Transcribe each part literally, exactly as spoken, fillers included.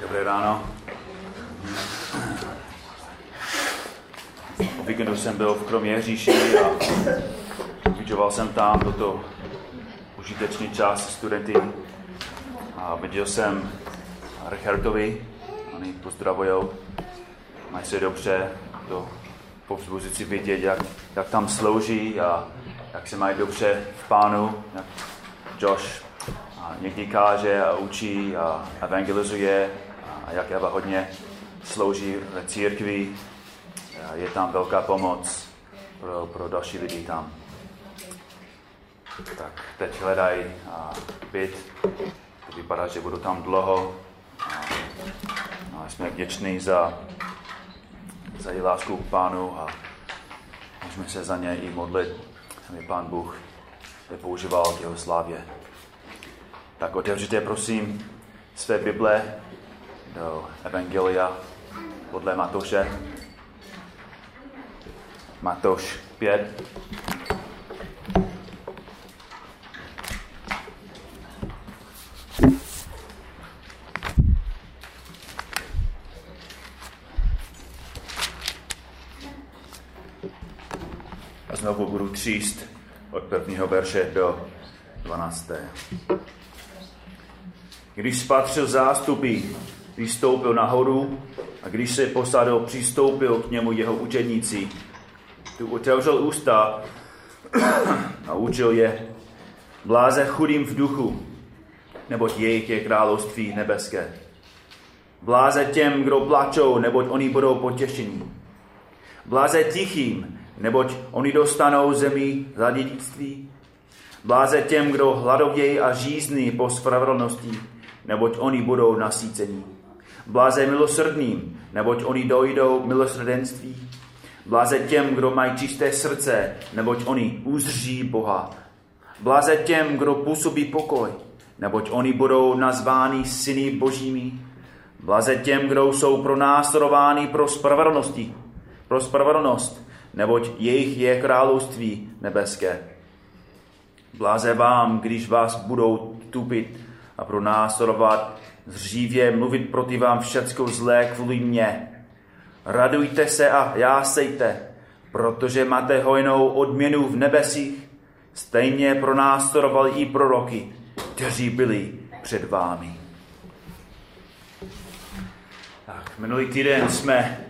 Dobré ráno. O víkendu jsem byl v Kroměříži a vyučoval jsem tam toto užitečný čas studenty. A viděl jsem Richardovi, oni pozdravujou, mají se dobře, to povzbuzí si vidět, jak, jak tam slouží a jak se mají dobře v Pánu, jak Josh a někdy káže a učí a evangelizuje a jak Eva hodně slouží ve církvi. Je tam velká pomoc pro, pro další lidi tam. Tak teď hledají byt. To vypadá, že budu tam dlouho. A, a jsme vděční za, za její lásku k Pánu a můžeme se za něj i modlit. Aby Pán Bůh je používal k jeho slávě. Tak otevřete prosím své Bible do Evangelia podle Matouše. Matouš pět. A znovu budu číst od prvního verše do dvanáctého. Když spatřil zástupy, vystoupil nahoru a když se posadil, přistoupil k němu jeho učedníci. Tu otevřel ústa a učil je: bláze chudým v duchu, neboť jejich je království nebeské. Bláze těm, kdo plačou, neboť oni budou potěšení. Bláze tichým, neboť oni dostanou zemi za dědictví. Bláze těm, kdo hladovějí a žízní po spravedlnosti, neboť oni budou nasyceni. Bláze milosrdným, neboť oni dojdou milosrdenství. Bláze těm, kdo mají čisté srdce, neboť oni uzří Boha. Bláze těm, kdo působí pokoj, neboť oni budou nazváni syny božími. Bláze těm, kdo jsou pronásledováni pro spravedlnosti, pro spravedlnost, neboť jejich je království nebeské. Bláze vám, když vás budou tupit a pronásledovat, zřívě mluvit proti vám všecko zlé kvůli mně. Radujte se a jásejte, protože máte hojnou odměnu v nebesích. Stejně pronásledovali i proroky, kteří byli před vámi. Tak, minulý týden jsme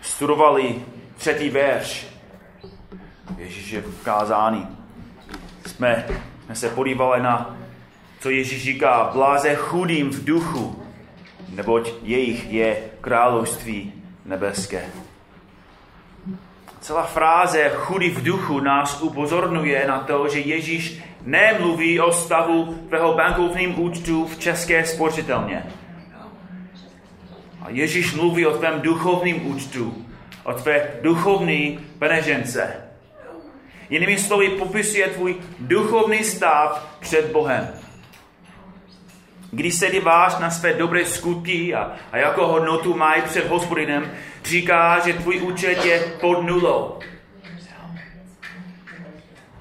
studovali třetí verš Ježíšovo kázání. Jsme, jsme se podívali na, co Ježíš říká: bláze chudým v duchu, neboť jejich je království nebeské. Celá fráze chudý v duchu nás upozorňuje na to, že Ježíš nemluví o stavu tvého bankovním účtu v české spořitelně. A Ježíš mluví o tvém duchovním účtu, o tvé duchovní peněžence. Jinými slovy popisuje tvůj duchovní stav před Bohem. Když se díváš na své dobré skutky a, a jako hodnotu mají před Hospodinem, říká, že tvůj účet je pod nulou.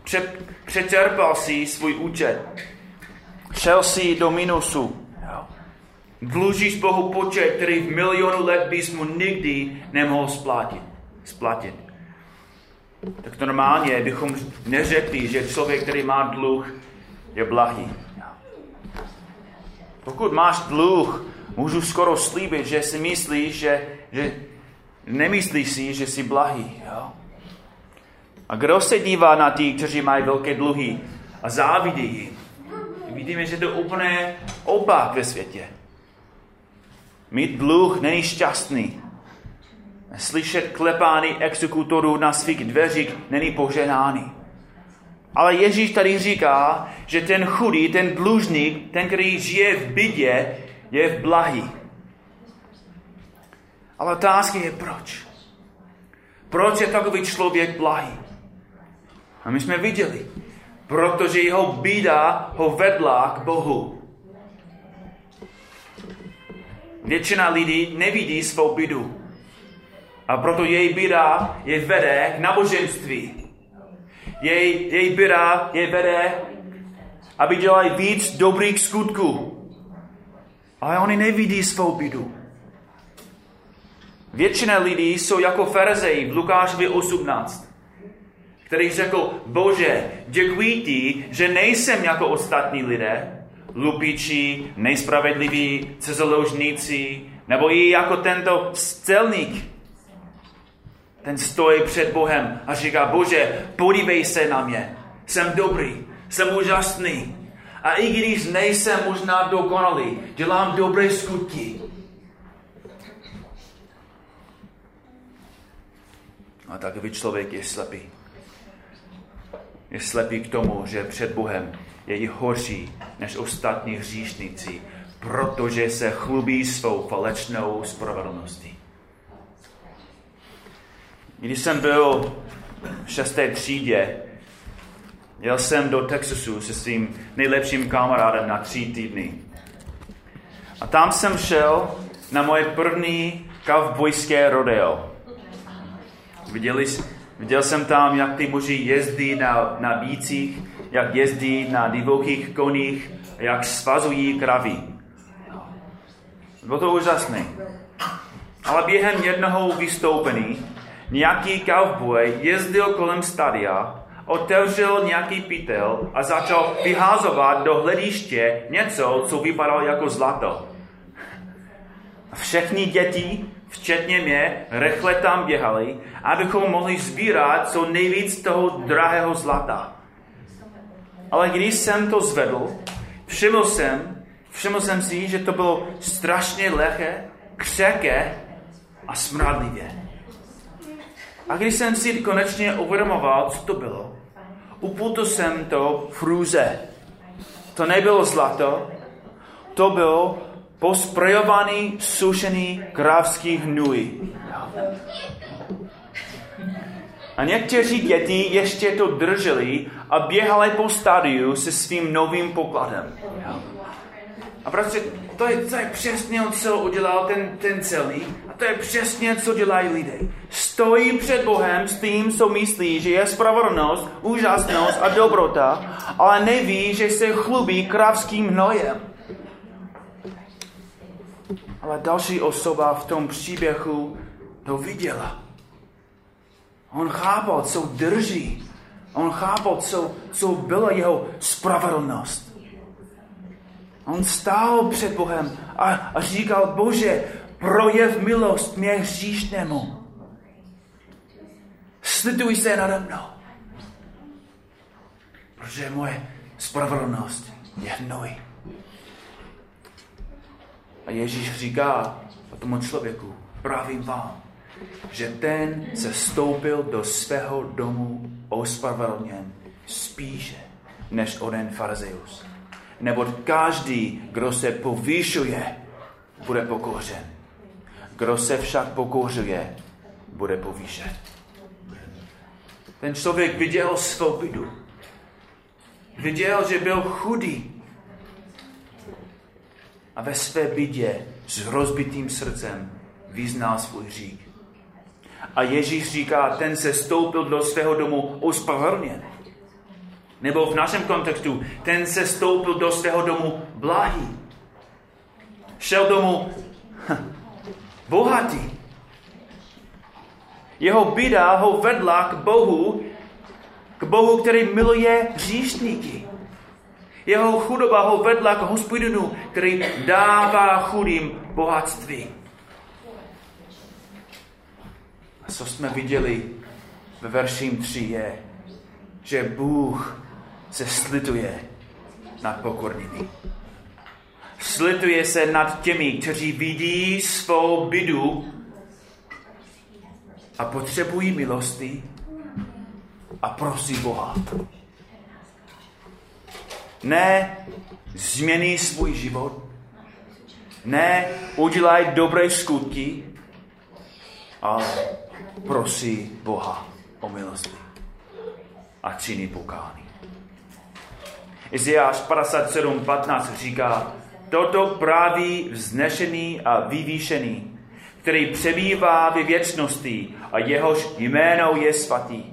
Pře- přečerpal jsi svůj účet. Šel jsi do minusu. Dlužíš Bohu počet, který v milionu let bys mu nikdy nemohl splatit. splatit. Tak normálně bychom neřekli, že člověk, který má dluh, je blahý. Pokud máš dluh, můžu skoro slíbit, že si myslíš, že, že nemyslíš si, že jsi blahý. Jo? A kdo se dívá na ty, kteří mají velké dluhy a závidí jim? Vidíme, že to je úplně opak ve světě. Mít dluh není šťastný. Slyšet klepání exekutorů na svých dveřích není požehnáný. Ale Ježíš tady říká, že ten chudý, ten dlužník, ten, který žije v bídě, je v blahý. Ale otázka je proč. Proč je takový člověk blahý? A my jsme viděli. Protože jeho bída ho vedla k Bohu. Většina lidí nevidí svou bídu. A proto její bída je vede k náboženství. Jej, jej bída je vede, aby dělali víc dobrých skutků. A Ale oni nevidí svou bídu. Většina lidí jsou jako farizeji v Lukášovi osmnáct, který řekl: Bože, děkuji ti, že nejsem jako ostatní lidé, lupiči, nespravedliví, cizoložníci, nebo i jako tento celník. Ten stojí před Bohem a říká: Bože, podívej se na mě, jsem dobrý, jsem úžasný. A i když nejsem možná dokonalý, dělám dobré skutky. A takový člověk je slepý. Je slepý k tomu, že před Bohem je i horší než ostatní hříšníci, protože se chlubí svou falešnou spravedlností. Když jsem byl v šesté třídě, jel jsem do Texasu se svým nejlepším kamarádem na tři týdny. A tam jsem šel na moje první cowboyské rodeo. Viděl, viděl jsem tam, jak ty muži jezdí na, na bících, jak jezdí na divokých koních, jak svazují kravy. Bylo to úžasné. Ale během jednoho vystoupení nějaký cowboy jezdil kolem stadia, otevřel nějaký pytel a začal vyházovat do hlediště něco, co vypadalo jako zlato. Všechny děti, včetně mě, rychle tam běhali, abychom mohli sbírat co nejvíc toho drahého zlata. Ale když jsem to zvedl, všiml jsem, všiml jsem si, že to bylo strašně lehké, křehké a smradlivé. A když jsem si konečně uvědomoval, co to bylo, upůl jsem to v růze. To nebylo zlato, to byl posprejovaný, sušený krávský hnůj. A někteří děti ještě to drželi a běhali po stadiu se svým novým pokladem. A prostě to je, to je přesně, co udělal ten, ten celý. A to je přesně, co dělají lidé. Stojí před Bohem s tím, co myslí, že je spravedlnost, úžasnost a dobrota, ale neví, že se chlubí krávským hnojem. Ale další osoba v tom příběhu to viděla. On chápal, co drží. On chápal, co, co byla jeho spravedlnost. On stál před Bohem a, a říkal: Bože, projev milost mě hříšnému. Slituj se nade mnou. Protože moje spravedlnost je hnoj. A Ježíš říká tomu člověku: pravím vám, že ten se stoupil do svého domu ospravedlněn spíše než onen farizeus. Neboť každý, kdo se povýšuje, bude pokořen. Kdo se však pokořuje, bude povýšen. Ten člověk viděl svou bídu. Viděl, že byl chudý. A ve své bídě s rozbitým srdcem vyznal svůj hřích. A Ježíš říká: ten se stoupil do svého domu ospravedlněn. Nebo v našem kontextu: ten se stoupil do svého domu blahý. Šel domů bohatý. Jeho bída ho vedla k Bohu, k Bohu, který miluje hříšníky. Jeho chudoba ho vedla k Hospodinu, který dává chudým bohatství. A co jsme viděli ve verším tři je, že Bůh se slituje nad pokornými. Slituje se nad těmi, kteří vidí svou bídu a potřebují milosti a prosí Boha. Ne změní svůj život, ne udělají dobré skutky, ale prosí Boha o milosti a činí pokání. Izajáš padesát sedm patnáct říká: toto praví vznešený a vyvýšený, který přebývá ve věčnosti a jehož jméno je svatý.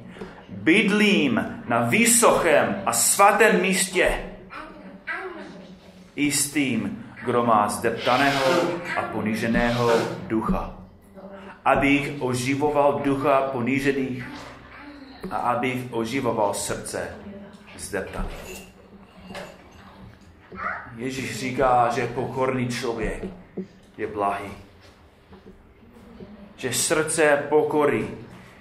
Bydlím na vysokém a svatém místě. I s tím, kdo má zdeptaného a poníženého ducha, abych oživoval ducha ponížených a abych oživoval srdce zdeptaných. Ježíš říká, že pokorný člověk je blahý. Že srdce pokory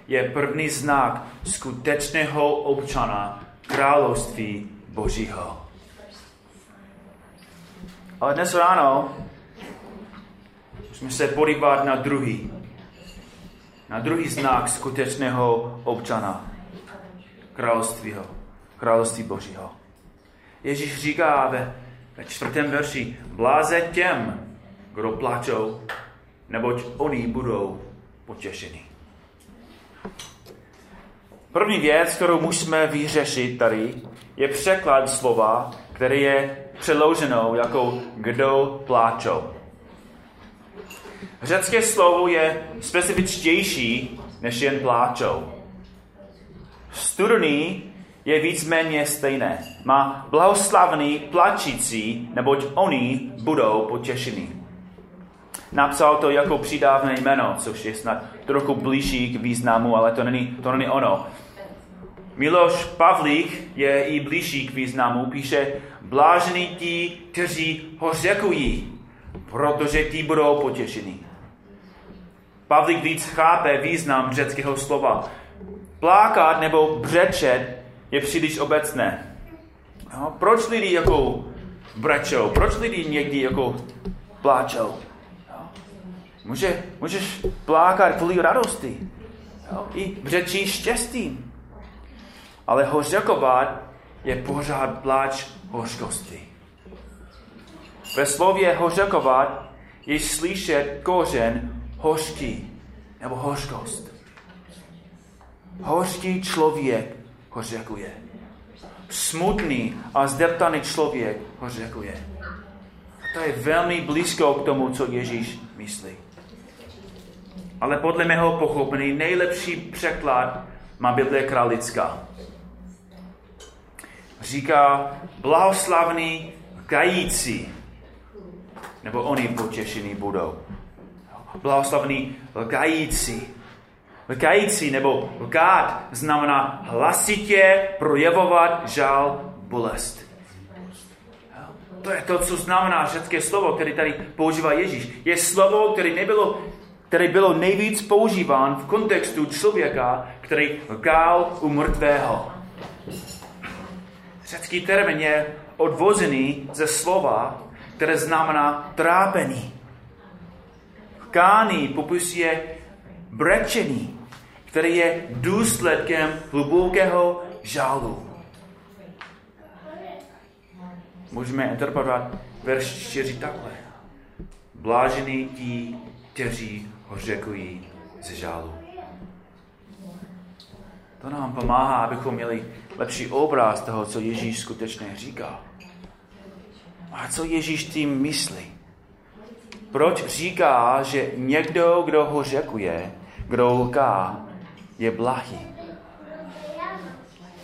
je první znak skutečného občana království Božího. Ale dnes ráno musíme se podívat na druhý. Na druhý znak skutečného občana království, království Božího. Ježíš říká ve, ve čtvrtém verši: bláze těm, kdo plačou, neboť oni budou potěšeni. První věc, kterou musíme vyřešit tady, je překlad slova, které je přeloženou jako kdo pláčou. Řecké slovo je specifičtější než jen pláčou. Studný je víceméně stejné. Má blahoslavný plačící, neboť oni budou potěšení. Napsal to jako přídavné jméno, což je snad trochu blížší k významu, ale to není, to není ono. Miloš Pavlík je i blížší k významu, píše: blážení ti, kteří ho řekují, protože ti budou potěšeni. Pavlík víc chápe význam řeckého slova. Plákat nebo brečet je příliš obecné. No, proč lidi jako brečou? Proč lidi někdy jako pláčou? Může, můžeš plákat kvůli radosti, jo? I břečí štěstí. Ale hořkovat je pořád pláč hořkosti. Ve slově hořkovat je slyšet kořen hořký nebo hořkost. Hořký člověk hořkuje. Smutný a zdeptaný člověk hořkuje. To je velmi blízko k tomu, co Ježíš myslí. Ale podle mého pochopení nejlepší překlad má Bible Kralická. Říká: blahoslavní lkající, nebo oni potěšení budou. Blahoslavní lkající. Lkající nebo lkát znamená hlasitě projevovat žal, bolest. To je to, co znamená řecké slovo, které tady používá Ježíš. Je slovo, které nebylo který bylo nejvíc používán v kontextu člověka, který lkal u mrtvého. Řecký termín je odvozený ze slova, které znamená trápení. Lkání popisuje brečení, které je důsledkem hlubokého žalu. Můžeme interpretovat verš čtyři takhle. Blážený ti, kteří hořekují ze žálu. To nám pomáhá, abychom měli lepší obraz toho, co Ježíš skutečně říká. A co Ježíš tím myslí? Proč říká, že někdo, kdo hořekuje, kdo lká, je blahý?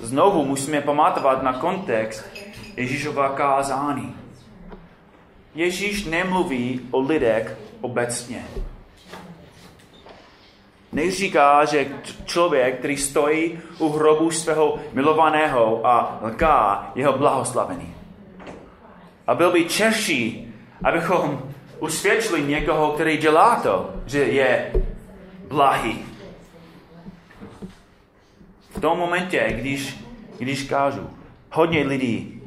Znovu musíme pamatovat na kontext Ježíšova kázání. Ježíš nemluví o lidech obecně. Neříká, že člověk, který stojí u hrobu svého milovaného a lká, jeho blahoslavený. A byl by češí, abychom usvědčili někoho, který dělá to, že je blahý. V tom momentě, když, když kážu, hodně lidí,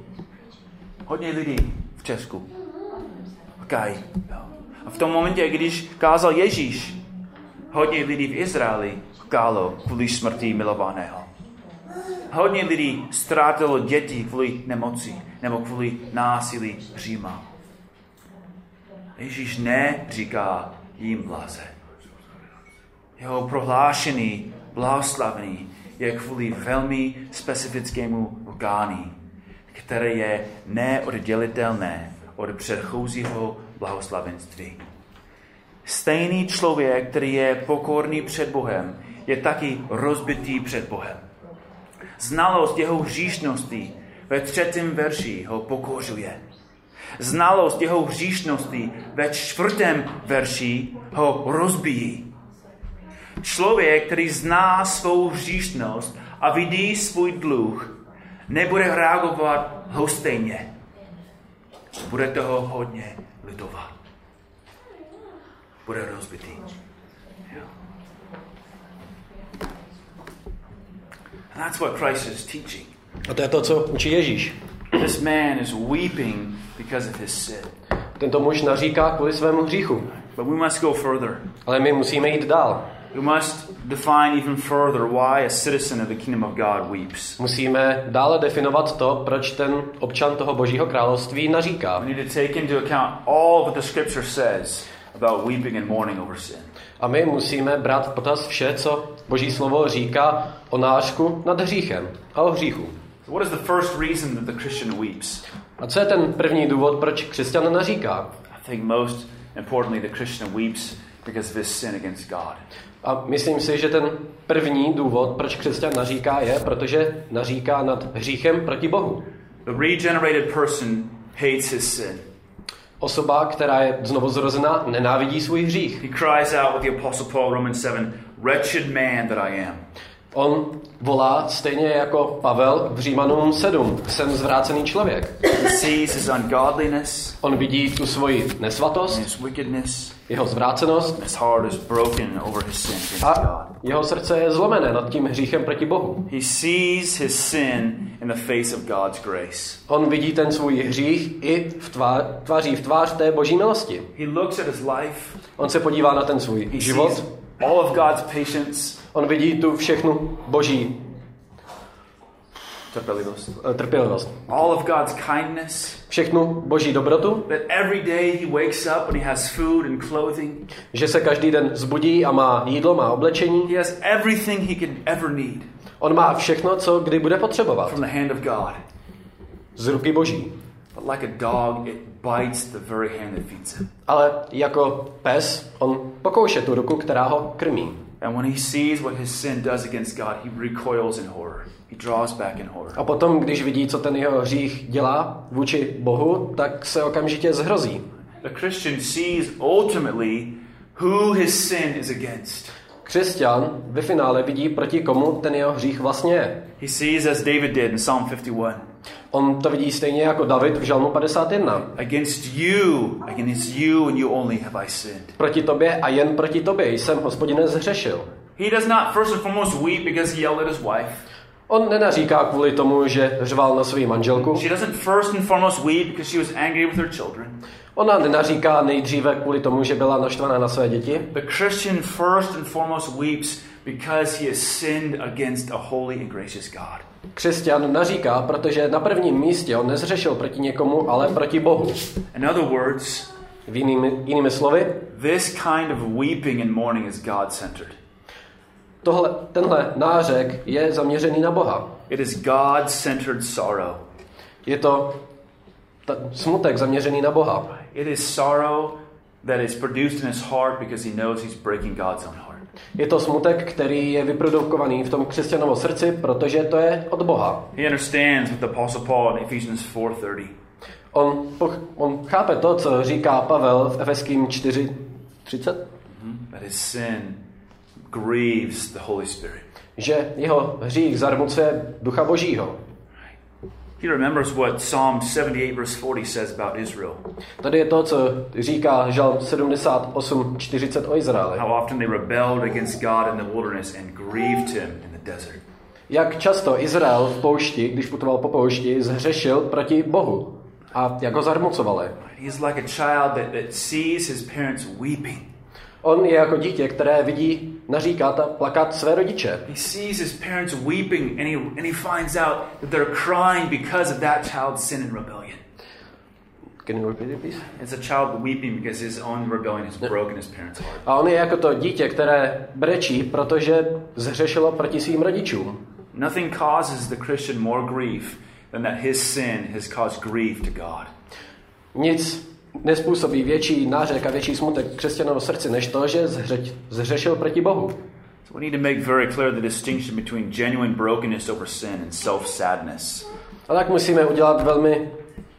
hodně lidí v Česku lkají. A v tom momentě, když kázal Ježíš, hodně lidí v Izraeli lkálo kvůli smrti milovaného. Hodně lidí ztrátilo děti kvůli nemoci nebo kvůli násilí Říma. Ježíš neříká jim bláze. Jeho prohlášení blahoslavný je kvůli velmi specifickému lkání, které je neoddělitelné od předchozího blahoslavenství. Stejný člověk, který je pokorný před Bohem, je taky rozbitý před Bohem. Znalost jeho hříšnosti ve třetím verši ho pokořuje. Znalost jeho hříšnosti ve čtvrtém verši ho rozbíjí. Člověk, který zná svou hříšnost a vidí svůj dluh, nebude reagovat lhostejně. Bude toho hodně litovat. Bude rozbitý. Yeah. And that's what Christ is teaching. A to je to, co učí Ježíš. This man is weeping because of his sin. Tento muž naříká kvůli svému hříchu. But we must go further. Ale my musíme jít dál. We must define even further why a citizen of the kingdom of God weeps. Musíme dále definovat to, proč ten občan toho Božího království naříká. We need to take into account all that the scripture says about weeping and mourning over sin. A my musíme brát v potaz vše, co Boží slovo říká o nářku nad hříchem a o hříchu. So what is the first reason that the Christian weeps? A co je ten první důvod, proč křesťan naříká? I think most importantly the Christian weeps because of his sin against God. A myslím si, že ten první důvod, proč křesťan naříká, je, protože naříká nad hříchem proti Bohu. The regenerated person hates his sin. Osoba, která je znovu zrozená, nenávidí svůj hřích. He cries out with the apostle Paul, Romans seven, "Wretched man that I am." On volá stejně jako Pavel v Římanům sedm, jsem zvrácený člověk. He sees his ungodliness. On vidí tu svoji nesvatost, his wickedness, jeho zvrácenost. His heart is broken over his sin against God. Jeho srdce je zlomené nad tím hříchem proti Bohu. He sees his sin in the face of God's grace. On vidí ten svůj hřích i v tvář, tváří v tvář té Boží milosti. He looks at his life. On se podívá na ten svůj He život. All of God's patience. On vidí tu všechnu Boží trpělivost. trpělivost. All of God's kindness. Všechnu Boží dobrotu. That every day he wakes up and he has food and clothing. Že se každý den zbudí a má jídlo, má oblečení. He has everything he can ever need. On má všechno, co kdy bude potřebovat. From the hand of God. Z ruky Boží. But like a dog, it bites the very hand that feeds him. Ale jako pes, on pokouše tu ruku, která ho krmí. And when he sees what his sin does against God, he recoils in horror. He draws back in horror. A potom, když vidí, co ten jeho hřích dělá vůči Bohu, tak se okamžitě zhrozí. The Christian sees ultimately who his sin is against. Křesťan ve finále vidí, proti komu ten jeho hřích vlastně je. He sees as David did in Psalm fifty-one. On to vidí stejně jako David v Žalmu padesát jedna. Against you, against you and you only have I sinned. Proti tobě a jen proti tobě jsem, Hospodine, zhřešil. He does not first and foremost weep because he yelled at his wife. On nenaříká kvůli tomu, že řval na svou manželku. She doesn't first and foremost weep because she was angry with her children. Ona nenaříká nejdříve kvůli tomu, že byla naštvaná na své děti. The Christian first and foremost weeps because he has sinned against a holy and gracious God. Křesťan naříká, protože na prvním místě on nezřešil proti někomu, ale proti Bohu. In other words, jinými, jinými slovy, this kind of weeping and mourning is God-centered. Tohle, tenhle nářek je zaměřený na Boha. It is God-centered sorrow. Je to ta, smutek zaměřený na Boha. It is sorrow that is produced in his heart because he knows he's breaking God's own heart. Je to smutek, který je vyprodukovaný v tom křesťanovo srdci, protože to je od Boha. He understands with the apostle Paul in Ephesians four thirty. On, on chápe to, co říká Pavel v Efeským čtyři třicet. That his sin grieves the Holy Spirit. Že jeho hřích zarmucuje Ducha Božího. He remembers what Psalm seventy-eight verse forty says about Israel. Tady je to, co říká Žalm sedmdesát osm čtyřicet o Izraeli. How often they rebelled against God in the wilderness and grieved him in the desert. Jak často Izrael v poušti, když putoval po poušti, zhřešil proti Bohu a jak ho zarmucovali. He is like a child that, that sees his parents weeping. On je jako dítě, které vidí naříkat a plakat své rodiče. He sees his parents weeping and he, and he finds out that they're crying because of that child's sin and rebellion. Can you repeat it, please? It's a child weeping because his own rebellion has broken his parents' heart. A on je jako to dítě, které brečí, protože zhřešilo proti svým rodičům. Nothing causes the Christian more grief than that his sin has caused grief to God. Nic nespůsobí větší nářek a větší smutek křesťanovo srdci než to, že zhřeč, zhřešil proti Bohu. So we need to make very clear the distinction between genuine brokenness over sin and self-sadness. A tak musíme udělat velmi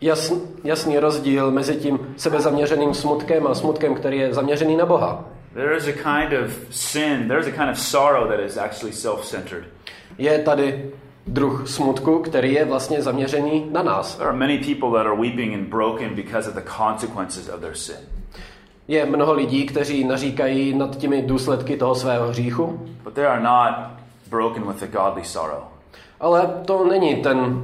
jasný, jasný rozdíl mezi tím sebezaměřeným smutkem a smutkem, který je zaměřený na Boha. There is a kind of sin, there is a kind of sorrow that is actually self-centered. Je tady druh smutku, který je vlastně zaměřený na nás. There are many people that are weeping and broken because of the consequences of their sin. Je mnoho lidí, kteří naříkají nad těmi důsledky toho svého hříchu. But they are not broken with a godly sorrow. Ale to není ten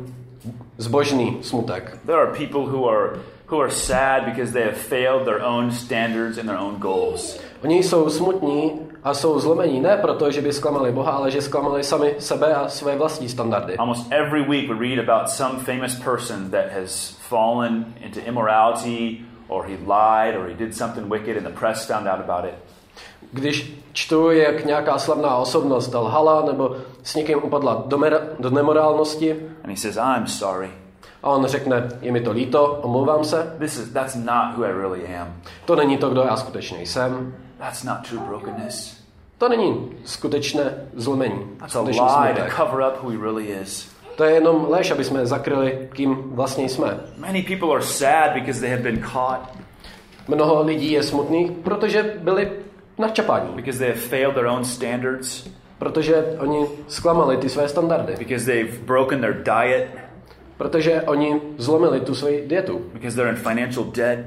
zbožný smutek. There are people who are who are sad because they have failed their own standards and their own goals. Oni jsou smutní a jsou zlomení ne proto, že by zklamali Boha, ale že zklamali sami sebe a své vlastní standardy. Almost every week we read about some famous person that has fallen into immorality or he lied or he did something wicked and the press found out about it. Když čtu, jak nějaká slavná osobnost lhala nebo s někým upadla do, mer- do nemorálnosti, and he says, I'm sorry. A on řekne, je mi to líto, omlouvám se. This is, that's not who I really am. To není to, kdo já skutečně jsem. That's not true brokenness. To není skutečné zlomení. That's a lie to cover up who he really is. To je jenom lež, aby jsme zakryli, kým vlastně jsme. Many people are sad because they have been caught. Mnoho lidí je smutných, protože byli načapání. Because they have failed their own standards. Protože oni zklamali ty své standardy. Because they've broken their diet. Protože oni zlomili tu svoji dietu. Because they're in financial debt.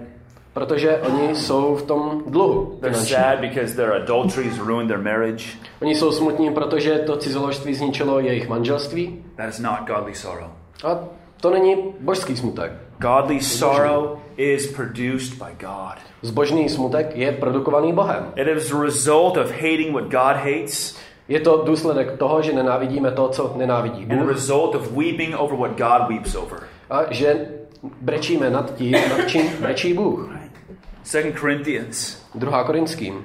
Protože oni jsou v tom dluhu. They're sad because their adulteries ruined their marriage. Oni jsou smutní, protože to cizoložství zničilo jejich manželství. That is not godly sorrow. A to není božský smutek. Godly sorrow is produced by God. Zbožný smutek je produkovaný Bohem. It is a result of hating what God hates. Je to důsledek toho, že nenávidíme to, co nenávidí Bůh. And a result of weeping over what God weeps over. A že brečíme nad tím, nad čím brečí Bůh. Second Corinthians. Druhá Korinským.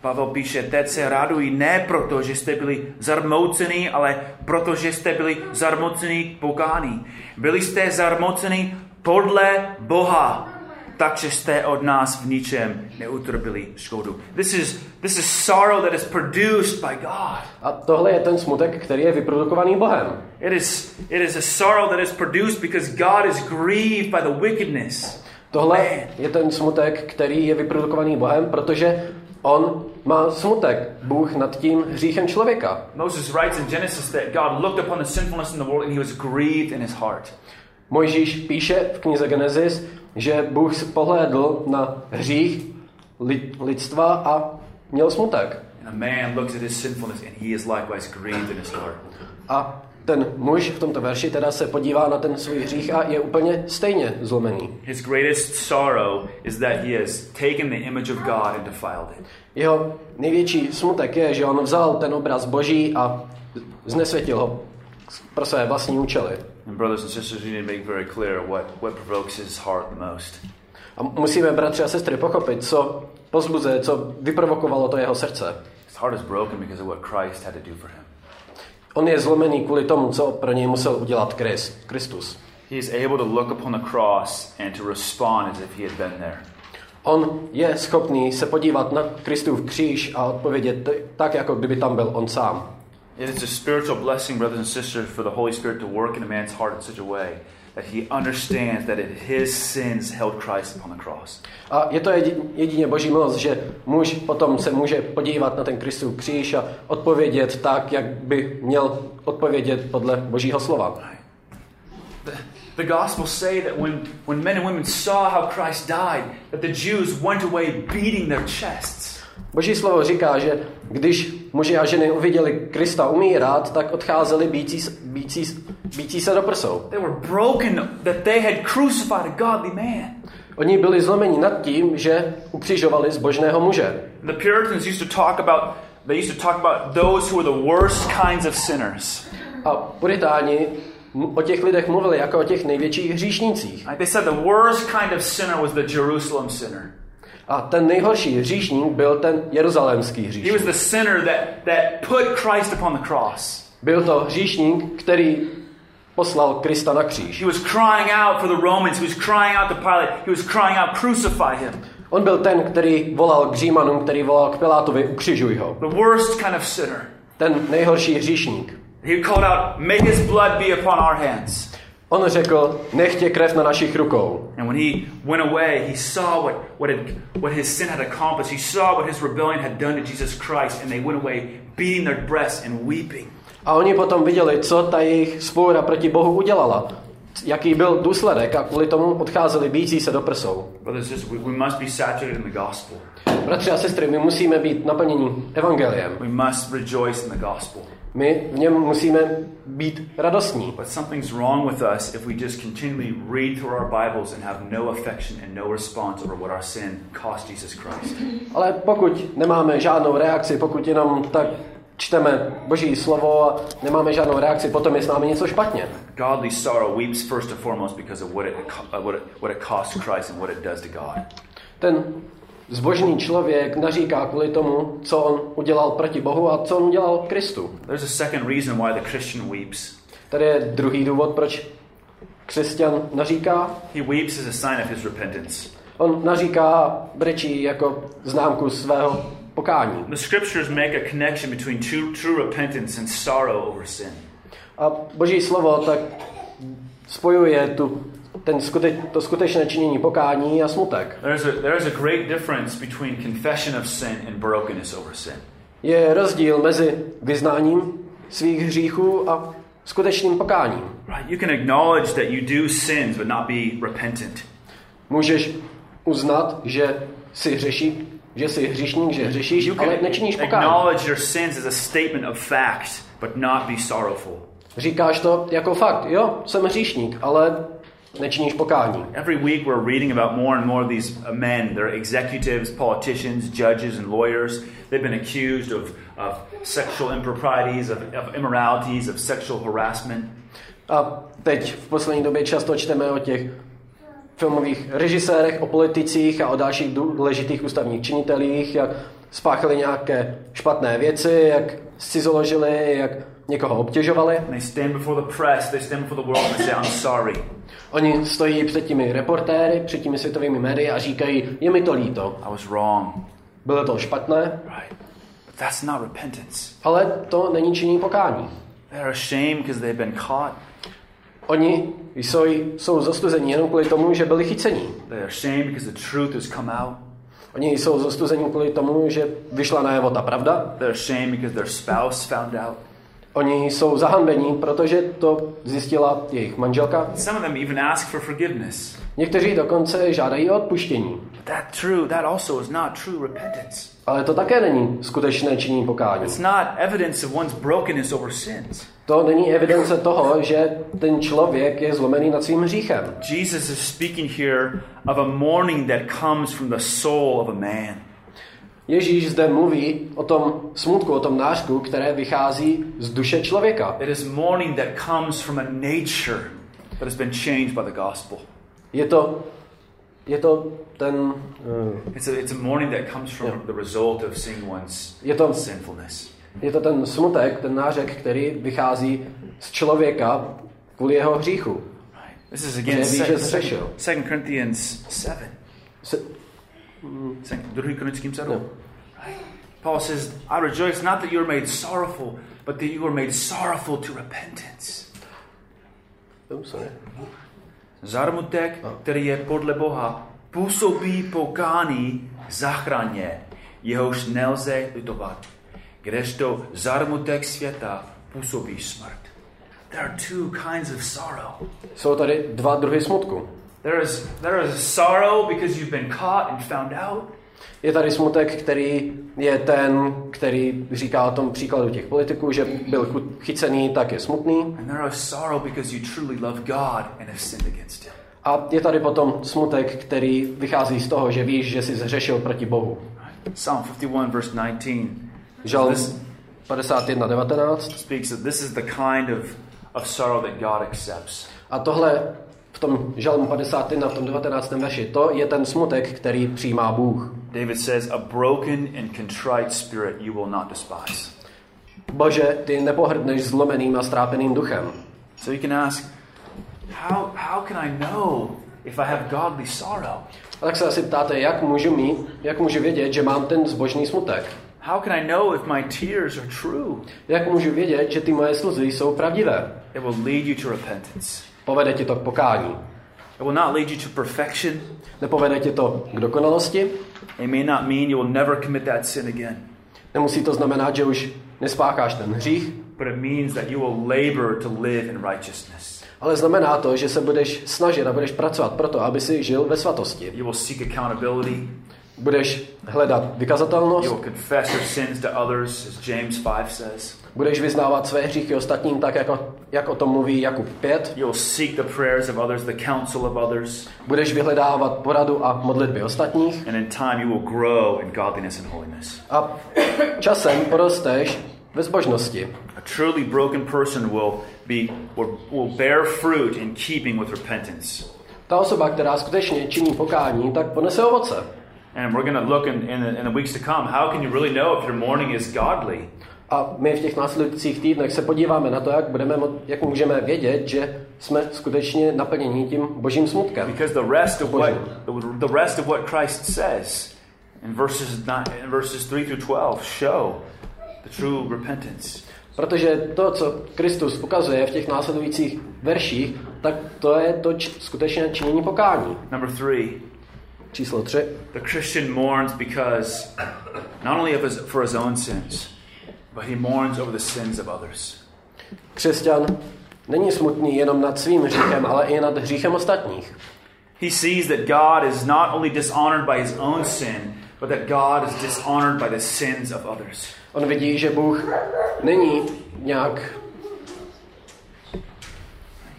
Pavel píše, teď se radují ne proto, že jste byli zarmouceni, ale proto, že jste byli zarmouceni pokáni. Byli jste zarmouceni podle Boha, takže jste od nás v ničem neutrpěli škodu. This is, this is sorrow that is produced by God. A tohle je ten smutek, který je vyprodukovaný Bohem. It is, it is a sorrow that is produced because God is grieved by the wickedness. Tohle Man. je ten smutek, který je vyprodukovaný Bohem, protože on má smutek, Bůh nad tím hříchem člověka. Moses writes in Genesis that God looked upon the sinfulness in the world and he was grieved in his heart. Mojžíš píše v knize Genesis, že Bůh pohlédl na hřích li- lidstva a měl smutek. A ten muž v tomto verši teda se podívá na ten svůj hřích a je úplně stejně zlomený. His greatest sorrow is that he has taken the image of God and defiled it. Jeho největší smutek je, že on vzal ten obraz Boží a znesvětil ho pro své vlastní účely. And brothers and sisters, you need to make very clear what what provokes his heart the most. A musíme, bratři a sestry, pochopit, co pozbuzuje, co vyprovokovalo to jeho srdce. His heart is broken because of what Christ had to do for him. On je zlomený kvůli tomu, co pro něj musel udělat Krist, Kristus. He is able to look upon the cross and to respond as if he had been there. On je schopný se podívat na Kristův kříž a odpovědět tak, jako kdyby tam byl on sám. It is a spiritual blessing, brothers and sisters, for the Holy Spirit to work in a man's heart in such a way that he understands that it his sins held Christ upon the cross. A je to jedině Boží milost, že muž potom se může podívat na ten Kristův kříž a odpovědět tak, jak by měl odpovědět podle Božího slova. The, the Gospels say that when when men and women saw how Christ died, that the Jews went away beating their chests. Boží slovo říká, že když muži a ženy uviděli Krista umírat, tak odcházeli bící, bící, bící se do prsou. Oni byli zlomeni nad tím, že ukřižovali zbožného muže. The Puritans used to talk about they used to talk about those who were the worst kinds of sinners. A Puritáni o těch lidech mluvili jako o těch největších hříšnících. They said the worst kind of sinner was the Jerusalem sinner. A ten nejhorší hříšník byl ten jeruzalémský hříšník. He was the sinner that that put Christ upon the cross. Byl to hříšník, který poslal Krista na kříž. He was crying out for the Romans, he was crying out to Pilate, he was crying out crucify him. On byl ten, který volal k Římanům, který volal k Pilátovi, ukřižuj ho. The worst kind of sinner. Ten nejhorší hříšník. He called out, make his blood be upon our hands. On řekl, nechtě krev na našich rukou. And when he went away, he saw what what, had, what his sin had accomplished. He saw what his rebellion had done to Jesus Christ, and they went away beating their breasts and weeping. A oni potom viděli, co ta jejich vzpoura proti Bohu udělala. Jaký byl důsledek, a kvůli tomu odcházeli bící se do prsou. Bratři a sestry, my musíme být naplnění evangeliem. We must rejoice in the gospel. My v něm musíme být radostní. But something's wrong with us if we just continually read through our Bibles and have no affection and no response over what our sin cost Jesus Christ. Ale pokud nemáme žádnou reakci, pokud jenom tak čteme Boží slovo a nemáme žádnou reakci, potom je s námi něco špatně. Godly sorrow weeps first and foremost because of what it what it, what it costs Christ and what it does to God. Ten zbožný člověk naříká kvůli tomu, co on udělal proti Bohu a co on udělal Kristu. There's a second reason why the Christian weeps. Tady je druhý důvod, proč křesťan naříká. He weeps as a sign of his repentance. On naříká, brečí jako známku svého pokání. The scriptures make a connection between true, true repentance and sorrow over sin. A Boží slovo tak spojuje tu ten skute, to skutečné činění pokání a smutek. There's a, there's a great difference between confession of sin and brokenness over sin. Je rozdíl mezi vyznáním svých hříchů a skutečným pokáním. Right, you can acknowledge that you do sins but not be repentant. Můžeš uznat, že si hřeší, že jsi hříšník, že hřešíš, ale nečiníš pokání. Acknowledge your sins as a statement of fact, but not be sorrowful. Říkáš to jako fakt, jo, jsem hříšník, ale nečiníš pokání. Every week we're reading about more and more of these men, they're executives, politicians, judges and lawyers. They've been accused of of sexual improprieties, of, of immoralities, of sexual harassment. A teď v poslední době často čteme o těch filmových režisérech, o politicích a o dalších důležitých ústavních činitelích, jak spáchali nějaké špatné věci, jak cizoložili, jak někoho obtěžovali. Oni stojí před těmi reportéry, před těmi světovými médii a říkají, je mi to líto. I was wrong. Bylo to špatné. Right. But that's not repentance. Ale to není činění pokání. They're ashamed because they've been caught. Oni jsou, jsou zostuzení jenom kvůli tomu, že byli chycení. Oni jsou zostuzení kvůli tomu, že vyšla najevo ta pravda. Oni jsou zahanbení, protože to zjistila jejich manželka. Někteří dokonce žádají o odpuštění. Ale to také není skutečné činění pokání. To není evidence toho, že ten člověk je zlomený nad svým hříchem. Jesus is speaking here of a mourning that comes from the soul of a man. Ježíš zde mluví o tom smutku, o tom nářku, které vychází z duše člověka. It is mourning that comes from a nature that has been changed by the gospel. Je to je to ten uh, it's a, it's a mourning that comes from yeah. the result of seeing one's je to, sinfulness. Je to ten smutek, ten nářek, který vychází z člověka kvůli jeho hříchu. This is again Second Corinthians seven. Druhý Korinským sedm. Paul says, I rejoice not that you are made sorrowful, but that you are made sorrowful to repentance. Oh, sorry. Zarmutek, který je podle Boha, působí pokání záchraně, jehož nelze litovat. Kdežto zarmutek světa působí smrt. There are two kinds of sorrow. Jsou tady dva druhy smutku. There is there is sorrow because you've been caught and found out. Je tady smutek, který je ten, který říká o tom příkladu těch politiků, že byl chycený, tak je smutný. And there is sorrow because you truly love God and have sinned against him. A je tady potom smutek, který vychází z toho, že víš, že jsi zhřešil proti Bohu. Psalm fifty-one verse nineteen. Žalm padesát jedna devatenáct speaks that this is the kind of of sorrow that God accepts. A tohle v tom Žalmu padesát jedna v tom devatenáctém verši, to je ten smutek, který přijímá Bůh. David says a broken and contrite spirit you will not despise. Bože, ty nepohrdneš zlomeným a strápeným duchem. So you can ask how how can I know if I have godly sorrow? A tak se asi ptáte, jak můžu mít, jak můžu vědět, že mám ten zbožný smutek? How can I know if my tears are true? Jak můžu vědět, že ty moje slzy jsou pravdivé? It will lead you to repentance. povede ti to k pokání. It will not lead you to perfection. Nepovede ti to k dokonalosti. It may not mean you will never commit that sin again. Nemusí to znamenat, že už nespácháš ten hřích. But it means that you will labor to live in righteousness. Ale znamená to, že se budeš snažit a budeš pracovat proto, aby si žil ve svatosti. You will seek accountability. Budeš hledat vykazatelnost. You will confess your sins to others, as James five says. Budeš vyznávat své hříchy ostatním, tak jako, jak o tom mluví Jakub pět. You will seek the prayers of others, the counsel of others. Budeš vyhledávat poradu a modlitby ostatních. And in time you will grow in godliness and holiness. A časem porosteš ve zbožnosti. A truly broken person will be will, will bear fruit in keeping with repentance. Ta osoba, která skutečně činí pokání, tak ponese ovoce. And we're going to look in, in, the, in the weeks to come, how can you really know if your mourning is godly? A my v těch následujících týdnech se podíváme na to, jak budeme, jak můžeme vědět, že jsme skutečně naplněni tím božím smutkem. Because the rest of what the rest of what Christ says in verses nine, in verses three through twelve show the true repentance. Protože to, co Kristus ukazuje v těch následujících verších, tak to je to č- skutečné činění pokání. Number three. Číslo tři. The Christian mourns because not only of his, for his own sins, but he mourns over the sins of others. Křesťan není smutný jenom nad svým hříchem, ale i nad hříchem ostatních. He sees that God is not only dishonored by his own sin, but that God is dishonored by the sins of others. On vidí, že Bůh není nějak.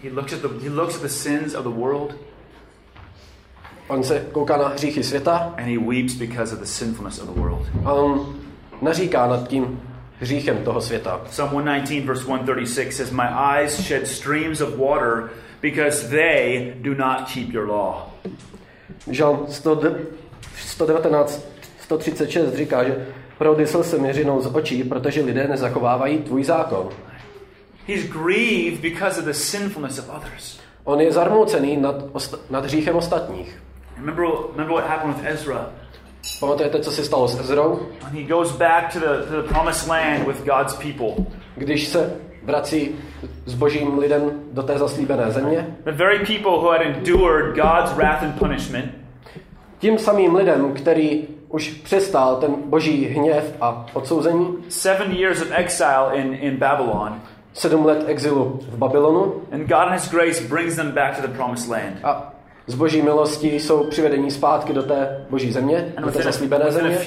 He looks at the he looks at the sins of the world. On se kouká na hříchy světa. And he weeps because of the sinfulness of the world. On naříká nad tím hříchem toho světa. Psalm one nineteen verse one thirty-six says, "My eyes shed streams of water because they do not keep your law." Žalm sto devatenáct, sto třicet šest říká, že proudy slzy mi řinou z očí, protože lidé nezachovávají tvůj zákon. He's grieved because of the sinfulness of others. On je zarmoucený nad, osta- nad hříchem ostatních. Remember, remember what happened with Ezra? Pamatujete, co se stalo s Ezrou? And he goes back to the, to the promised land with God's people. Když se vrací s božím lidem do té zaslíbené země. The very people who had endured God's wrath and punishment. Tím samým lidem, který už přestal ten boží hněv a odsouzení. Seven years of exile in, in Babylon. Sedm let exilu v Babylonu. And God in his grace brings them back to the promised land. A z boží milosti jsou přivedení zpátky do té boží země, do té zaslíbené země.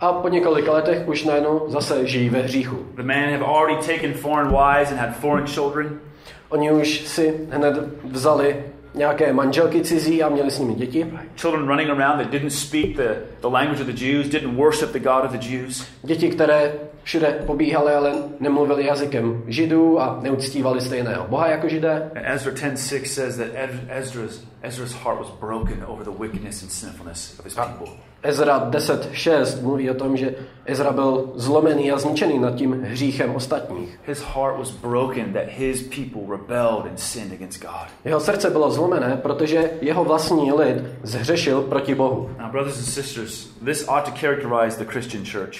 A po několika letech už najednou zase žijí ve hříchu. The men have already taken foreign wives and had foreign children. Oni už si hned vzali nějaké manželky cizí a měli s nimi děti. Children running around that didn't speak the, the language of the Jews, didn't worship the God of the Jews. Děti, které všude pobíhaly, ale nemluvili jazykem Židů a neuctívali stejného Boha jako Židé. Ezra ten six says that Ezra's, Ezra's heart was broken over the wickedness and sinfulness of his people. Ezra deset šest mluví o tom, že Ezra byl zlomený a zničený nad tím hříchem ostatních. His heart was broken that his people rebelled and sinned against God. Jeho srdce bylo zlomené, protože jeho vlastní lid zhřešil proti Bohu. Now, brothers and sisters, this ought to characterize the Christian church.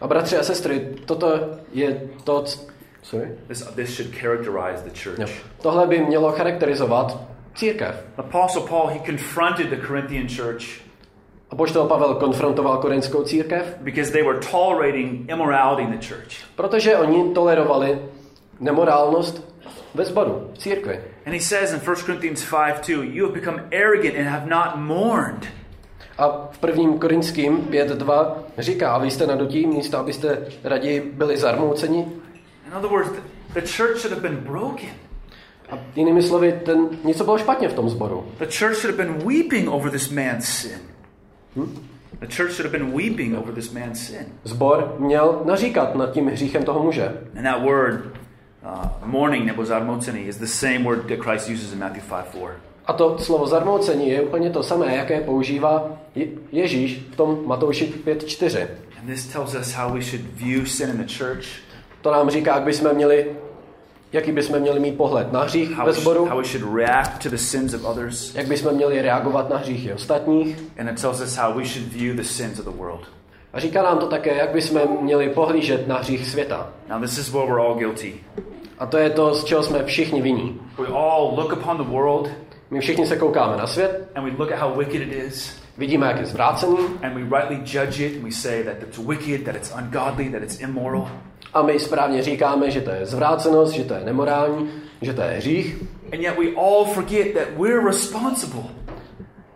A bratři a sestry, toto je to, sorry. This, this should characterize the church. No. Tohle by mělo charakterizovat církev. Apostle Paul, he confronted the Corinthian church. Apoštol Pavel konfrontoval korintskou církev. Because they were tolerating immorality in the church. Protože oni tolerovali nemorálnost ve sboru, v církvi. And he says in First Corinthians five two, you have become arrogant and have not mourned. A v prvním Korinským pět dva říká, vy jste nadutí místo, abyste raději byli zarmouceni. In other words, the church should have been broken. A jinými slovy, ten, něco bylo špatně v tom sboru. The church should have been weeping over this man's sin. Hm? The church should have been weeping over this man's sin. Zbor měl naříkat nad tím hříchem toho muže. And that word, uh, mourning nebo zarmoucení, is the same word that Christ uses in Matthew five four. A to slovo zarmoucení je úplně to samé, jaké používá Ježíš v tom Matouši pět čtyři. And this tells us how we should view sin in the church. To nám říká, jak bychom měli, jaký bychom měli mít pohled na hřích ve sboru. How we should react to the sins of others. Jak bychom měli reagovat na hříchy ostatních. And it tells us how we should view the sins of the world. A říká nám to také, jak bychom měli pohlížet na hřích světa. Now this is where we're all guilty. A to je to, z čeho jsme všichni vinní. We all look upon the world. My všichni se koukáme na svět. And we look at how wicked it is. Vidíme, jak je zvrácený. And we rightly judge it and we say that it's wicked, that it's ungodly, that it's immoral. A my správně říkáme, že to je zvrácenost, že to je nemorální, že to je hřích. And yet we all forget that we're responsible.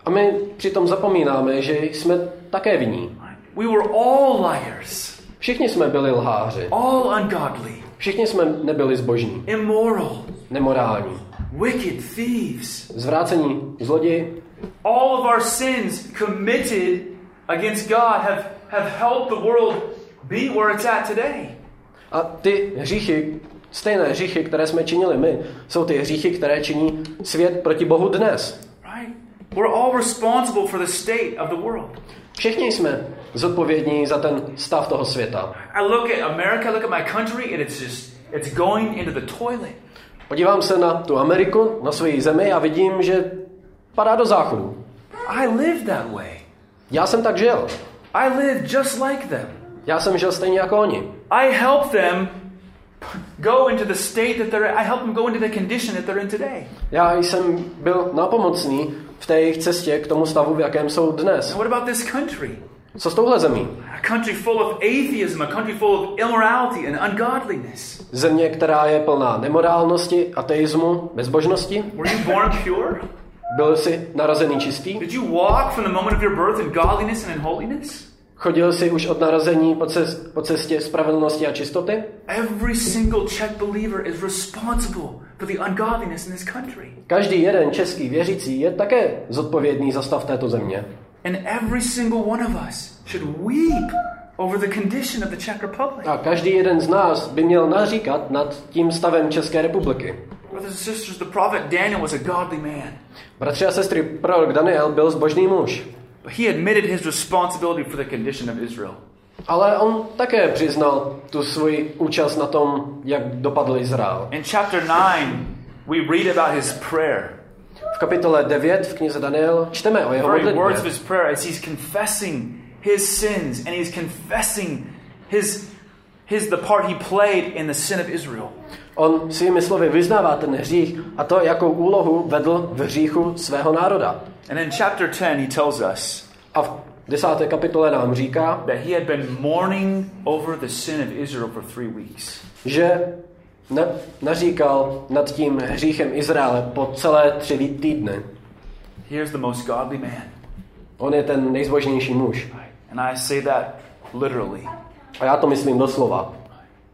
A my přitom zapomínáme, že jsme také vinní. We were all liars. Všichni jsme byli lháři. All ungodly. Všichni jsme nebyli zbožní. Immoral. Nemorální. Wicked thieves. Zvrácení zloději. All of our sins committed against God have have helped the world be where it's at today. A ty hříchy, stejné hříchy, které jsme činili my, jsou ty hříchy, které činí svět proti Bohu dnes. Right? We're all responsible for the state of the world. Všichni jsme zodpovědní za ten stav toho světa. I look at America, look at my country, and it's just it's going into the toilet. Podívám se na tu Ameriku, na svou zemi a vidím, že padá do záchodu. I lived that way. Já jsem tak žil. I lived just like them. Já jsem žil stejně jako oni. I helped them go into the state that they're in. I helped them go into the condition that they're in today. Já jsem byl nápomocný v té jejich cestě k tomu stavu, v jakém jsou dnes. And what about this country? Co s touhle zemí? A country full of atheism, a country full of immorality and ungodliness. Země, která je plná nemorálnosti, ateismu, bezbožnosti. Were you born pure? Byl jsi narozený čistý? Did you walk from the moment of your birth in godliness and in holiness? Chodil jsi už od narození po, cest, po cestě spravedlnosti a čistoty? Every single Czech believer is responsible for the ungodliness in this country. Každý jeden český věřící je také zodpovědný za stav této země. And every single one of us should weep over the condition of the Czech Republic. A každý jeden z nás by měl naříkat nad tím stavem České republiky. Brothers and sisters, the prophet Daniel was a godly man. Bratři a sestry, prorok Daniel byl zbožný muž. But he admitted his responsibility for the condition of Israel. Ale on také přiznal tu svoji účast na tom, jak dopadl Izrael. In chapter nine, we read about his prayer. V kapitole devět v knize Daniel čteme o jeho modlitbě. The words of his prayer as he's confessing his sins and he's confessing his his the part he played in the sin of Israel. On svými slovy vyznává ten hřích a to, jakou úlohu vedl v hříchu svého národa. And in chapter ten he tells us, a v desáté kapitole nám říká, that he had been mourning over the sin of Israel for three weeks. Že na, naříkal nad tím hříchem Izraele po celé tři týdny. Here's the most godly man. On je ten nejzbožnější muž. And I say that literally. A já to myslím doslova.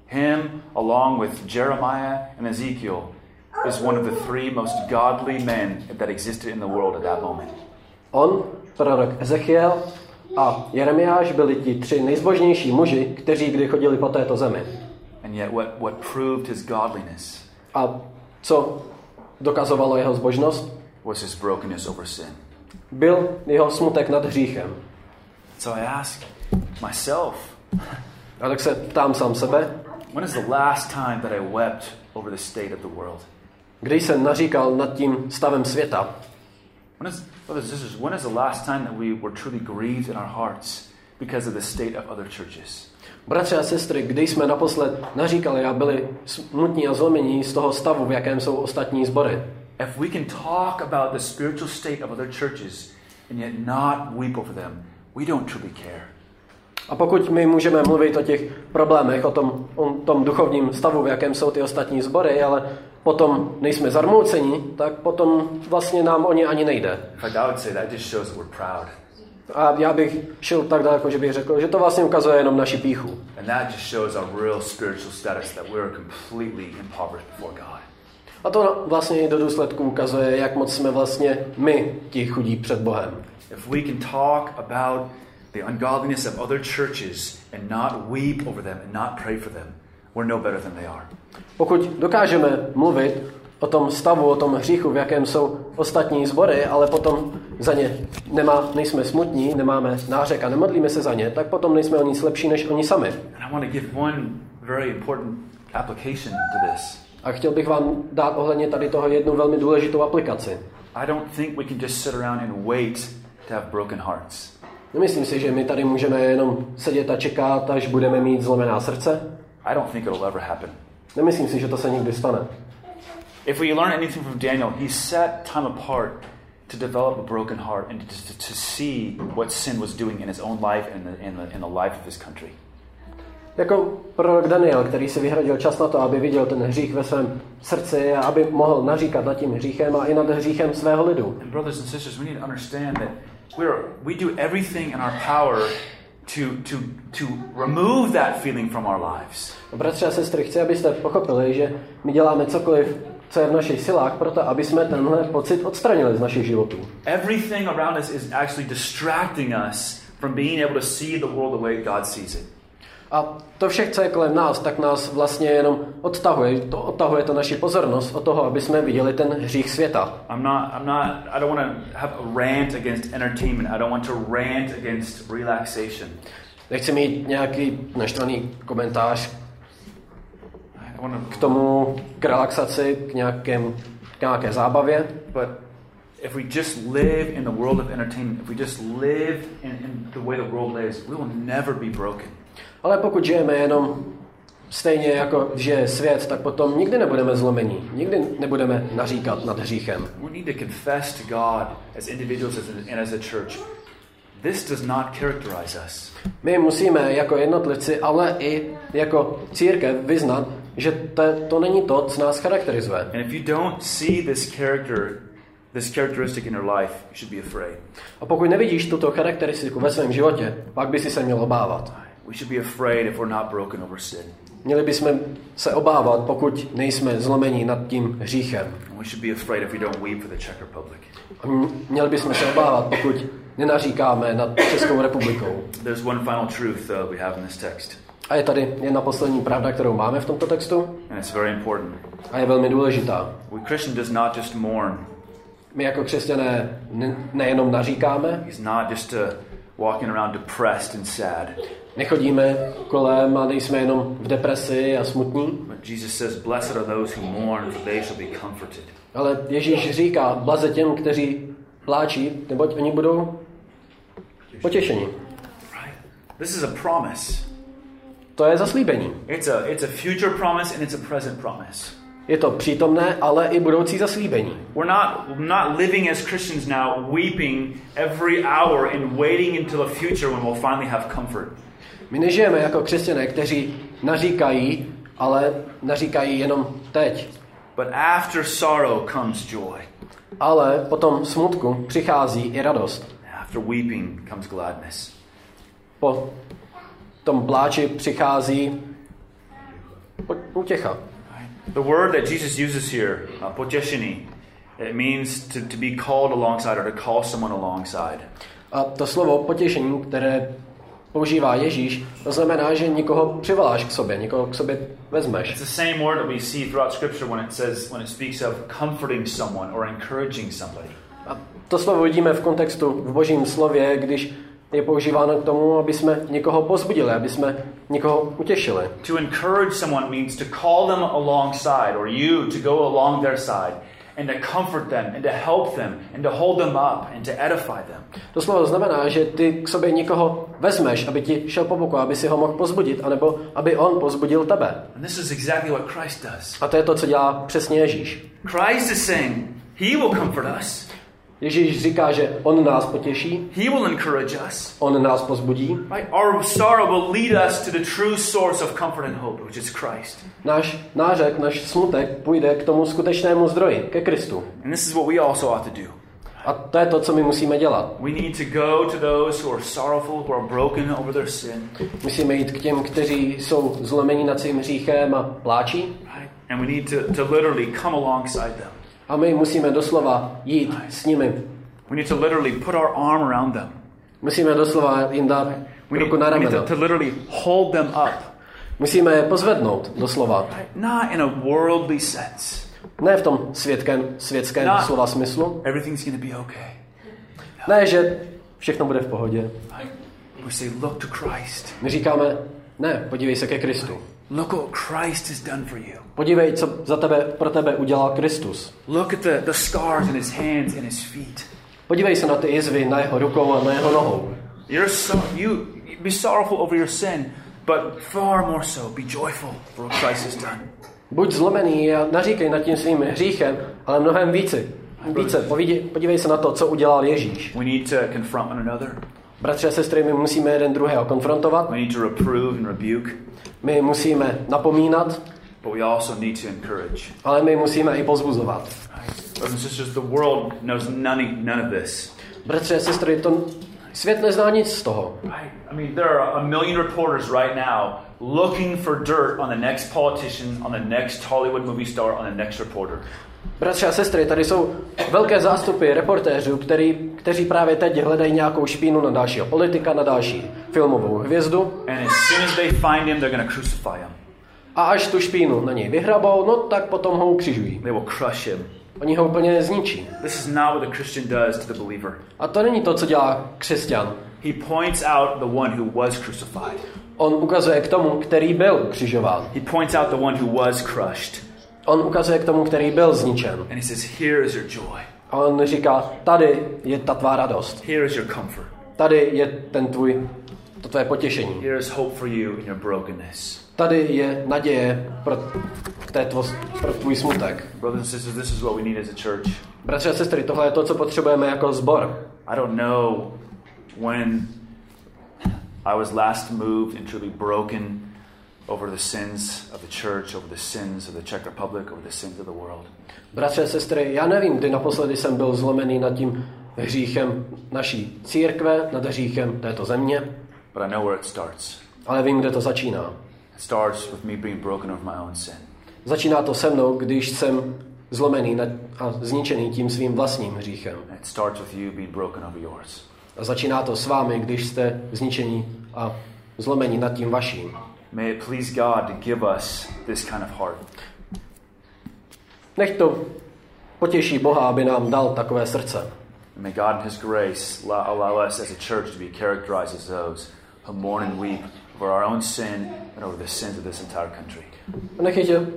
Him, along with Jeremiah and Ezekiel, is one of the three most godly men that existed in the world at that moment. On, prorok Ezechiel a Jeremiáš byli ti tři nejzbožnější muži, kteří kdy chodili po této zemi. And yet what what proved his godliness? A co dokazovalo jeho zbožnost? Was his brokenness over sin. Byl jeho smutek nad hříchem. So I ask myself. A tak se ptám sám sebe. When is the last time that I wept over the state of the world? Kdy jsem naříkal nad tím stavem světa? When is, when is the last time that we were truly grieved in our hearts because of the state of other churches? Bratři a sestry, kdy jsme naposled naříkali a byli smutní a zlomení z toho stavu, v jakém jsou ostatní sbory? If we can talk about the spiritual state of other churches and yet not weep over them, we don't truly care. A pokud my můžeme mluvit o těch problémech, o tom, o tom duchovním stavu, v jakém jsou ty ostatní sbory, ale potom nejsme zarmouceni, tak potom vlastně nám o ně ani nejde. A já bych šel tak daleko, že bych řekl, že to vlastně ukazuje jenom naši pýchu. A to vlastně do důsledku ukazuje, jak moc jsme vlastně my ti chudí před Bohem. The ungodliness of other churches and not weep over them and not pray for them. We're no better than they are. Pokud dokážeme mluvit o tom stavu, o tom hříchu, v jakém jsou ostatní sbory, ale potom za ně nemá, nejsme smutní, nemáme nářek a nemodlíme se za ně, tak potom nejsme o nic lepší než oni sami. And I want to give one very important application to this. A chtěl bych vám dát ohledně tady toho jednu velmi důležitou aplikaci. I don't think we can just sit around and wait to have broken hearts. Nemyslím si, že my tady můžeme jenom sedět a čekat, až budeme mít zlomená srdce. I don't think it'll ever happen. Nemyslím si, že to se nikdy stane. If we learn anything from Daniel, he set time apart to develop a broken heart and to, to see what sin was doing in his own life and in the, in the, in the life of his country. Jako prorok Daniel, který si vyhradil čas na to, aby viděl ten hřích ve svém srdci a aby mohl naříkat nad tím hříchem a i nad hříchem svého lidu. And brothers and sisters, we need to understand that we we do everything in our power to to to remove that feeling from our lives. Bratři a sestry, chci, abyste pochopili, že my děláme cokoliv, co je v našich silách, proto aby jsme tenhle pocit odstranili z našich životů. Everything around us is actually distracting us from being able to see the world the way God sees it. A to všechno, co je kolem nás, tak nás vlastně jenom odtahuje, to odtahuje to naši pozornost od toho, aby jsme viděli ten hřích světa. I'm not I'm not I don't want to have a rant against entertainment. I don't want to rant against relaxation. Nechci mít nějaký naštvaný komentář k tomu, k relaxaci, k nějakém, k nějaké zábavě. But if we just live in the world of entertainment, if we just live in, in the way the world lives, we will never be broken. Ale pokud žijeme jenom stejně jako žije svět, tak potom nikdy nebudeme zlomení, nikdy nebudeme naříkat nad hříchem. We need to confess to God as individuals and as a church. This does not characterize us. My musíme jako jednotlivci, ale i jako církev vyznat, že to, to není to, co nás charakterizuje. And if you don't see this character, this characteristic in your life, you should be afraid. A pokud nevidíš tuto charakteristiku ve svém životě, pak by si se měl obávat. We should be afraid if we're not broken over sin. Měli bychom se obávat, pokud nejsme zlomeni nad tím hříchem. We should be afraid if we don't weep for the Czech Republic. Měli bychom se obávat, pokud nenaříkáme nad Českou republikou. There's one final truth though we have in this text. A je tady jedna poslední pravda, kterou máme v tomto textu. And it's very important. A je velmi důležitá. We Christian does not just mourn. My jako křesťané nejenom naříkáme. He's not just walking around depressed and sad. Nechodíme kolem a nejsme jenom v depresi a smutní. Jesus says, blessed are those who mourn, for they shall be comforted. Ale Ježíš říká, blaze těm, kteří pláčí, neboť oni budou potěšeni. Right. This is a promise. To je zaslíbení. It's a it's a future promise and it's a present promise. Je to přítomné, ale i budoucí zaslíbení. We're not not living as Christians now weeping every hour and waiting until the future when we'll finally have comfort. My nežijeme jako křesťané, kteří naříkají, ale naříkají jenom teď. But after sorrow comes joy. Ale potom smutku přichází i radost. After weeping comes gladness. Po tom pláči přichází útěcha. The word that Jesus uses here, uh, potěšený, it means to to be called alongside or to call someone alongside. A to slovo potěšení, které používá Ježíš, to znamená, že nikoho přivoláš k sobě, nikoho k sobě vezmeš. It's the same word that we see throughout scripture when it says when it speaks of comforting someone or encouraging somebody. A to slovo vidíme v kontextu v Božím slově, když je používáno k tomu, aby jsme někoho povzbudili, aby jsme někoho utěšili. To encourage someone means to call them alongside or you to go along their side and to comfort them and to help them and to hold them up and to edify them. To slovo znamená, že ty k sobě někoho vezmeš, aby ti šel po boku, aby si ho mohl povzbudit, anebo aby on povzbudil tebe. And this is exactly what Christ does. A to je to, co dělá přesně Ježíš. Christ is saying, he will comfort us. Ježíš říká, že on nás potěší. He will encourage us. On nás povzbudí. Right? Our sorrow will lead us to the true source of comfort and hope, which is Christ. Náš nářek, náš smutek půjde k tomu skutečnému zdroji, ke Kristu. And this is what we also ought to do. A to je to, co my musíme dělat. We need to go to those who are sorrowful, who are broken over their sin. Musíme jít k těm, kteří jsou zlomeni nad svým hříchem a pláčí. Right? And we need to to literally come alongside them. A my musíme doslova jít s nimi. We need to literally put our arm around them. Musíme doslova jim dát ruku na rameno. We need to literally hold them up. Musíme je pozvednout doslova. Not in a worldly sense. Ne v tom světském světském slova smyslu. Everything's going to be okay. Ne, že všechno bude v pohodě. We say look to Christ. My říkáme, ne, podívej se ke Kristu. Look what Christ has done for you. Podívej, co za tebe pro tebe udělal Kristus. Look at the the scars in his hands and his feet. Podívej se na ty jizvy na jeho rukou a na jeho nohou. You're so, you be sorrowful over your sin, but far more so be joyful for what Christ has done. Buď zlomený a naříkej nad tím svým hříchem, ale mnohem více. Více. Podívej se na to, co udělal Ježíš. We need to confront one another. Bratři a sestry, my musíme jeden druhého konfrontovat. We need to reprove and rebuke. My musíme napomínat. But we also need to encourage. Ale my musíme i povzbuzovat. Brothers and sisters, the world knows none none of this. Bratři a sestry, to svět nezná nic z toho. I mean, there are a million reporters right now looking for dirt on the next politician, on the next Hollywood movie star, on the next reporter. Bratři a sestry, tady jsou velké zástupy reportéřů, který, kteří právě teď hledají nějakou špínu na dalšího politika, na další filmovou hvězdu. And as soon as they find him, they're going to crucify him. A až tu špínu na něj vyhrabou, no tak potom ho ukřižují. They will crush him. Oni ho úplně zničí. This is not what the Christian does to the believer. A to není to, co dělá křesťan. He points out the one who was crucified. On ukazuje k tomu, který byl křižován. He points out the one who was crushed. On ukazuje k tomu, který byl zničen. And he says, here is your joy. A on říká, tady je ta tvá radost. Here is your comfort. Tady je ten tvůj, to tvoje potěšení. Here is hope for you in your brokenness. Tady je naděje pro, tvo, pro tvůj smutek. Brothers and sisters, this is what we need as a church. Bratři a sestry, tohle je to, co potřebujeme jako sbor. I don't know when I was last moved and truly broken over the sins of the church, over the sins of the Czech Republic, over the sins of the world. Bratři a sestry, já nevím, kdy naposledy jsem byl zlomený nad tím hříchem naší církve, nad hříchem této země. But I know where it starts. Ale vím, kde to začíná. It starts with me being broken over my own sin. Začíná to se mnou, když jsem zlomený a zničený tím svým vlastním hříchem. It starts with you being broken over yours. A začíná to s vámi, když jste zničení a zlomení nad tím vaším. May it please God to give us this kind of heart. Nech to potěší Boha, aby nám dal takové srdce. May God in His grace allow us as a church to be characterized as those who mourn and weep over our own sin and over the sins of this entire country.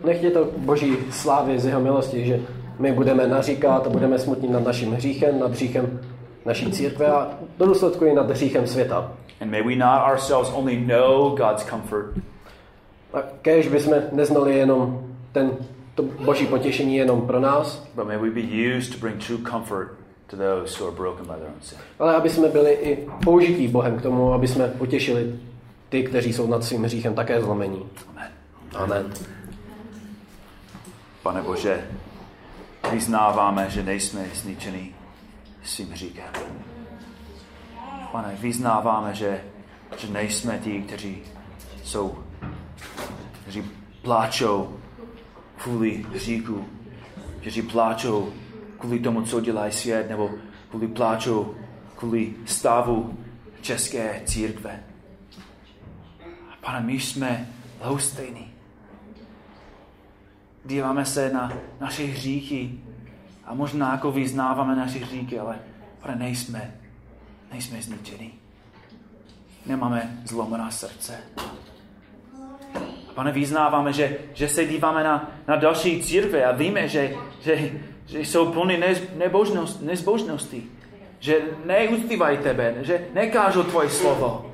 Nech je to Boží slávy z jeho milosti, že my budeme naříkat a budeme smutní nad naším hříchem, nad hříchem naší církve a do důsledku i nad hříchem světa. And may we not ourselves only know God's comfort. A kéž bychom neznali jenom ten, to Boží potěšení jenom pro nás. But may we be used to bring true comfort to those who are broken by their own sin. Ale aby jsme byli i použití Bohem k tomu, aby jsme potěšili ty, kteří jsou nad svým hříchem také zlomení. Amen. Amen. Pane Bože, vyznáváme, že nejsme zničení svým hříchem. Pane, vyznáváme, že, že nejsme ti, kteří jsou, kteří pláčou kvůli hříchu, kteří pláčou kvůli tomu, co dělá svět, nebo kvůli pláčou kvůli stavu české církve. Pane, my jsme lhostejní. Díváme se na naše hříchy a možná jako vyznáváme naše hříchy, ale Pane, nejsme Nejsme zničení. Nemáme zlomená srdce. A Pane, vyznáváme, že, že se díváme na, na další církve a víme, že, že, že jsou plní ne, nebožnost, nezbožnosti. Že neúctívají tebe, že nekážou tvoje slovo.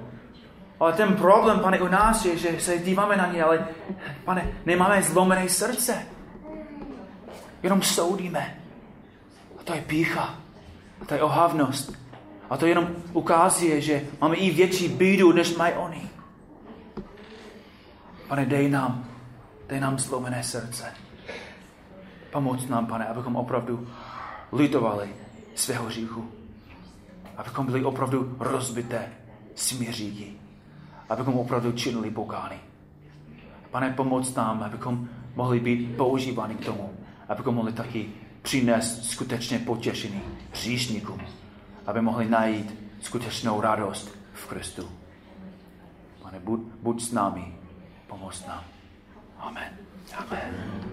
Ale ten problém, Pane, u nás je, že se díváme na ně, ale Pane, nemáme zlomené srdce. Jenom soudíme. A to je pýcha. A to je ohavnost. A to jenom ukazuje, že máme i větší bídu, než mají oni. Pane, dej nám, dej nám zlomené srdce. Pomoc nám, Pane, abychom opravdu litovali svého hříchu. Abychom byli opravdu rozbité smíříky. Abychom opravdu činili pokány. Pane, pomoc nám, abychom mohli být používáni k tomu. Abychom mohli taky přinést skutečně potěšení hříšníkům. Aby mohli najít skutečnou radost v Kristu. Pane, buď, buď s námi, pomoz nám. Amen. Amen.